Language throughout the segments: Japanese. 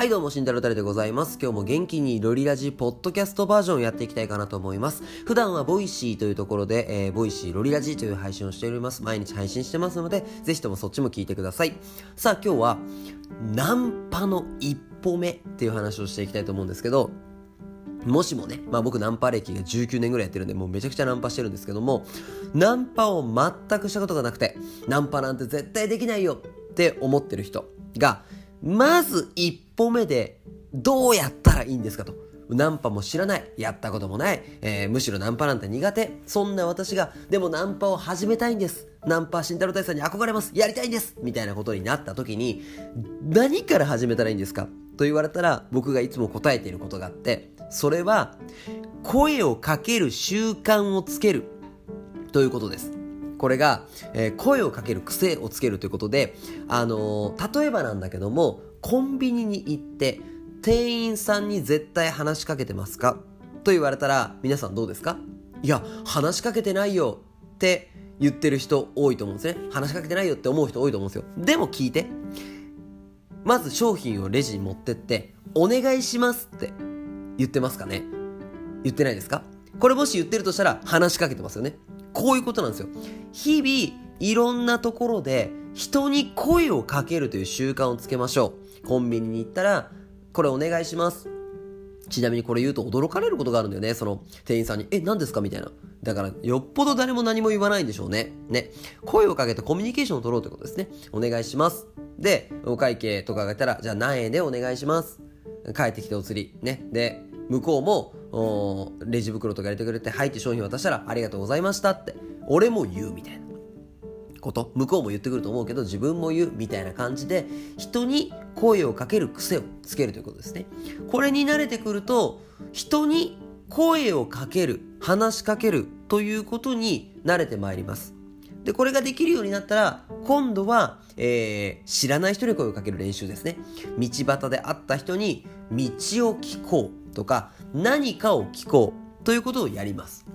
はいどうも、慎太郎たれでございます。今日も元気にロリラジポッドキャストバージョンやっていきたいかなと思います。普段はボイシーというところで、ボイシーロリラジという配信をしております。毎日配信してますので、ぜひともそっちも聞いてください。さあ今日はナンパの一歩目っていう話をしていきたいと思うんですけど、もしもね、僕ナンパ歴が19年ぐらいやってるんで、もうめちゃくちゃナンパしてるんですけども、ナンパを全くしたことがなくて、ナンパなんて絶対できないよって思ってる人が、まず一歩目でどうやったらいいんですかと。ナンパも知らない、やったこともない、むしろナンパなんて苦手、そんな私がでもナンパを始めたいんです、ナンパ慎太郎大さんに憧れます、やりたいんですみたいなことになった時に、何から始めたらいいんですかと言われたら、僕がいつも答えていることがあって、それは声をかける習慣をつけるということです。これが、声をかける癖をつけるということで、例えばなんだけども、コンビニに行って店員さんに絶対話しかけてますかと言われたら、皆さんどうですか？いや、話しかけてないよって言ってる人多いと思うんですね。話しかけてないよって思う人多いと思うんですよ。でも聞いて、まず商品をレジに持ってって、お願いしますって言ってますかね？言ってないですか？これもし言ってるとしたら、話しかけてますよね。こういうことなんですよ。日々いろんなところで人に声をかけるという習慣をつけましょう。コンビニに行ったら、これお願いします。ちなみにこれ言うと驚かれることがあるんだよね。その店員さんに、何ですかみたいな。だからよっぽど誰も何も言わないんでしょうね。声をかけてコミュニケーションを取ろうということですね。お願いします。で、お会計とかがいたら、じゃあ何円でお願いします。帰ってきてお釣り。で、向こうもレジ袋とか入れてくれて、入って商品渡したら、ありがとうございましたって俺も言うみたいなこと、向こうも言ってくると思うけど、自分も言うみたいな感じで、人に声をかける癖をつけるということですね。これに慣れてくると、人に声をかける、話しかけるということに慣れてまいります。で、これができるようになったら、今度は、知らない人に声をかける練習ですね。道端で会った人に道を聞こうとか、何かを聞こうということをやります。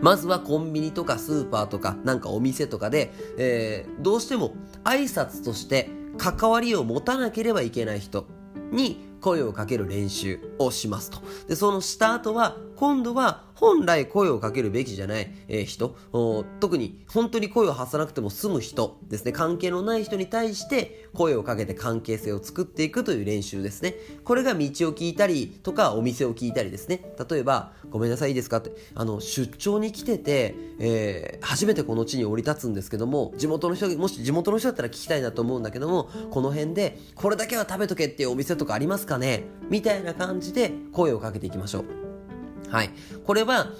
まずはコンビニとかスーパーとか、なんかお店とかで、どうしても挨拶として関わりを持たなければいけない人に声をかける練習をしますと。で、そのした後は、今度は本来声をかけるべきじゃない、人、特に本当に声を発さなくても済む人ですね。関係のない人に対して声をかけて関係性を作っていくという練習ですね。これが道を聞いたりとか、お店を聞いたりですね。例えば、ごめんなさい、いいですかって、出張に来てて、初めてこの地に降り立つんですけども、もし地元の人だったら聞きたいなと思うんだけども、この辺でこれだけは食べとけっていうお店とかありますかねみたいな感じで声をかけていきましょう。これは、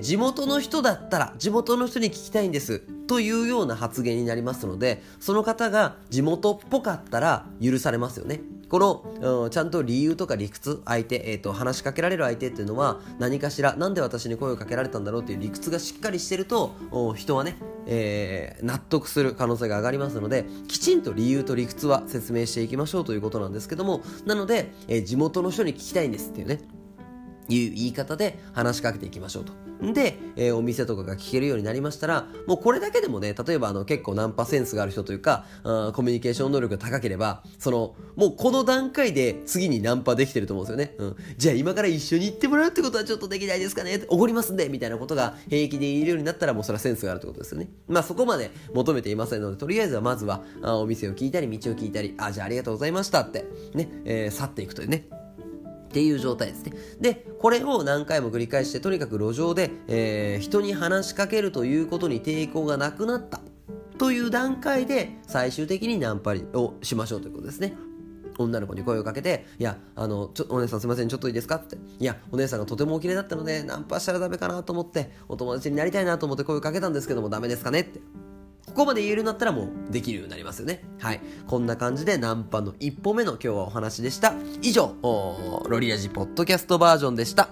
地元の人だったら地元の人に聞きたいんですというような発言になりますので、その方が地元っぽかったら許されますよね。この、ちゃんと理由とか理屈、相手、話しかけられる相手っていうのは、何かしら、なんで私に声をかけられたんだろうっていう理屈がしっかりしてると、人は納得する可能性が上がりますので、きちんと理由と理屈は説明していきましょうということなんですけども、なので、地元の人に聞きたいんですっていうね、いう言い方で話しかけていきましょうと。で、お店とかが聞けるようになりましたら、もうこれだけでもね、例えば結構ナンパセンスがある人というか、コミュニケーション能力が高ければ、もうこの段階で次にナンパできてると思うんですよね。じゃあ今から一緒に行ってもらうってことはちょっとできないですかね、おごりますんでみたいなことが平気で言えるようになったら、もうそれはセンスがあるってことですよね。そこまで求めていませんので、とりあえずはまずはお店を聞いたり道を聞いたり、じゃあありがとうございましたって去っていくというね、っていう状態ですね。で、これを何回も繰り返して、とにかく路上で、人に話しかけるということに抵抗がなくなったという段階で、最終的にナンパをしましょうということですね。女の子に声をかけて、いや、お姉さんすいません、ちょっといいですかって、いや、お姉さんがとてもお綺麗だったので、ナンパしたらダメかなと思って、お友達になりたいなと思って声をかけたんですけども、ダメですかねって、ここまで言えるようになったら、もうできるようになりますよね。こんな感じでナンパの一歩目の今日はお話でした。以上、ロリラジポッドキャストバージョンでした。